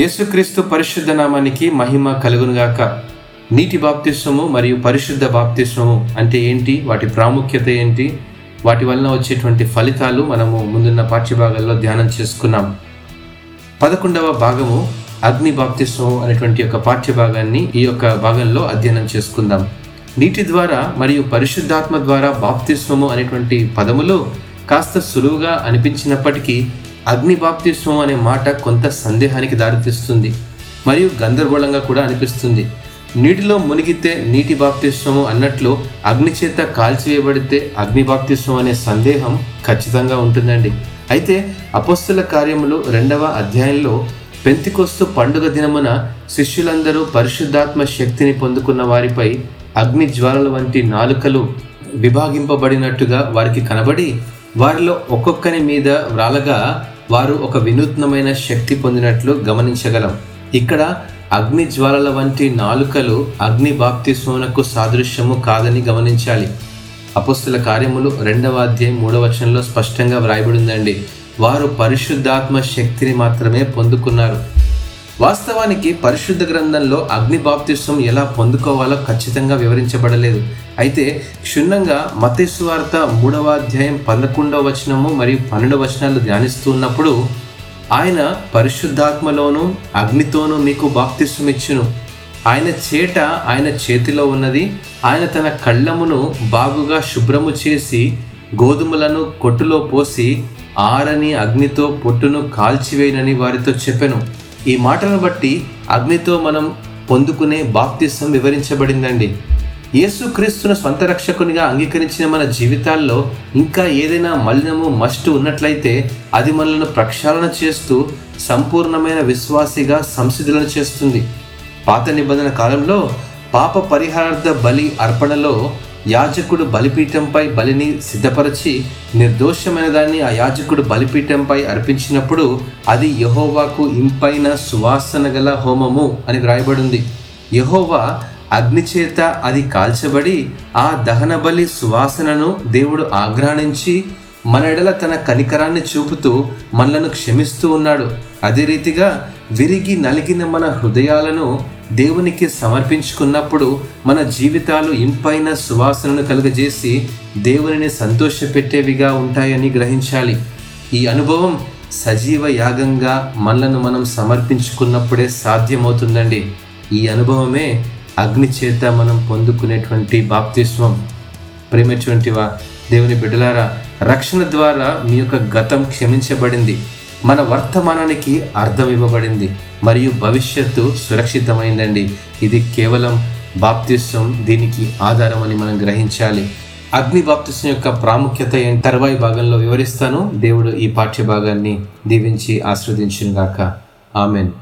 యేసుక్రీస్తు పరిశుద్ధ నామానికి మహిమ కలుగునుగాక. నీటి బాప్తిస్వము మరియు పరిశుద్ధ బాప్తిస్వము అంటే ఏంటి, వాటి ప్రాముఖ్యత ఏంటి, వాటి వలన వచ్చేటువంటి ఫలితాలు మనము ముందున్న పాఠ్యభాగాల్లో ధ్యానం చేసుకున్నాం. 11వ భాగము అగ్ని బాప్తిస్వము అనేటువంటి యొక్క పాఠ్యభాగాన్ని ఈ యొక్క భాగంలో అధ్యయనం చేసుకుందాం. నీటి ద్వారా మరియు పరిశుద్ధాత్మ ద్వారా బాప్తిస్వము అనేటువంటి పదములు కాస్త సులువుగా అనిపించినప్పటికీ అగ్ని బాప్తిస్వం అనే మాట కొంత సందేహానికి దారితీస్తుంది మరియు గందరగోళంగా కూడా అనిపిస్తుంది. నీటిలో మునిగితే నీటి బాప్తిస్వము అన్నట్లు అగ్ని చేత కాల్చివేయబడితే అగ్ని బాప్తిస్వం అనే సందేహం ఖచ్చితంగా ఉంటుందండి. అయితే అపొస్తలుల కార్యములు 2వ అధ్యాయంలో పెంతెకొస్తు పండుగ దినమున శిష్యులందరూ పరిశుద్ధాత్మ శక్తిని పొందుకున్న వారిపై అగ్ని జ్వాలల వంటి నాలుకలు విభాగింపబడినట్టుగా వారికి కనబడి వారిలో ఒక్కొక్కని మీద వ్రాలగా వారు ఒక వినూత్నమైన శక్తి పొందినట్లు గమనించగలం. ఇక్కడ అగ్ని జ్వాలల వంటి నాలుకలు అగ్ని బాప్తిస్వమునకు సాదృశ్యము కాదని గమనించాలి. అపొస్తలుల కార్యములు 2వ అధ్యాయం 3వ వచనంలో స్పష్టంగా వ్రాయబడిందండి, వారు పరిశుద్ధాత్మ శక్తిని మాత్రమే పొందుకున్నారు. వాస్తవానికి పరిశుద్ధ గ్రంథంలో అగ్ని బాప్తిస్వం ఎలా పొందుకోవాలో ఖచ్చితంగా వివరించబడలేదు. అయితే క్షుణ్ణంగా మత్తయి సువార్త 3వ అధ్యాయం 11వ వచనము మరియు 12వ వచనాలు ధ్యానిస్తున్నప్పుడు, ఆయన పరిశుద్ధాత్మలోను అగ్నితోనూ మీకు బాప్తిస్వం ఇచ్చును, ఆయన చేట ఆయన చేతిలో ఉన్నది, ఆయన తన కళ్ళమును బాగుగా శుభ్రము చేసి గోధుమలను కొట్టులో పోసి ఆరని అగ్నితో పొట్టును కాల్చివేయనని వారితో చెప్పెను. ఈ మాటను బట్టి అగ్నితో మనం పొందుకునే బాప్తిస్వం వివరించబడిందండి. యేసుక్రీస్తును స్వంత రక్షకునిగా అంగీకరించిన మన జీవితాల్లో ఇంకా ఏదైనా మలినము మస్టు ఉన్నట్లయితే అది మనలను ప్రక్షాళన చేస్తూ సంపూర్ణమైన విశ్వాసిగా సంసిద్ధులను చేస్తుంది. పాత నిబంధన కాలంలో పాప పరిహారార్థ బలి అర్పణలో యాజకుడు బలిపీఠంపై బలిని సిద్ధపరచి నిర్దోషమైన దాన్ని ఆ యాజకుడు బలిపీఠంపై అర్పించినప్పుడు అది యెహోవాకు ఇంపైన సువాసన గల హోమము అని వ్రాయబడింది. యెహోవా అగ్నిచేత అది కాల్చబడి ఆ దహన బలి సువాసనను దేవుడు ఆగ్రహించి మన ఎడల తన కనికరాన్ని చూపుతూ మనలను క్షమిస్తూ ఉన్నాడు. అదే రీతిగా విరిగి నలిగిన మన హృదయాలను దేవునికి సమర్పించుకున్నప్పుడు మన జీవితాలు ఇంపైన సువాసనను కలుగజేసి దేవునిని సంతోషపెట్టేవిగా ఉంటాయని గ్రహించాలి. ఈ అనుభవం సజీవ యాగంగా మనలను మనం సమర్పించుకున్నప్పుడే సాధ్యమవుతుందండి. ఈ అనుభవమే అగ్ని చేత మనం పొందుకునేటువంటి బాప్తిస్వం. ప్రేమటువంటివా దేవుని బిడ్డలారా, రక్షణ ద్వారా మీ యొక్క గతం క్షమించబడింది, మన వర్తమానానికి అర్థం ఇవ్వబడింది మరియు భవిష్యత్తు సురక్షితమైందండి. ఇది కేవలం బాప్తిస్వం దీనికి ఆధారం అని మనం గ్రహించాలి. అగ్ని బాప్తిస్వం యొక్క ప్రాముఖ్యత తర్వాయి భాగంలో వివరిస్తాను. దేవుడు ఈ పాఠ్యభాగాన్ని దీవించి ఆశీర్వదించును గాక. ఆమెన్.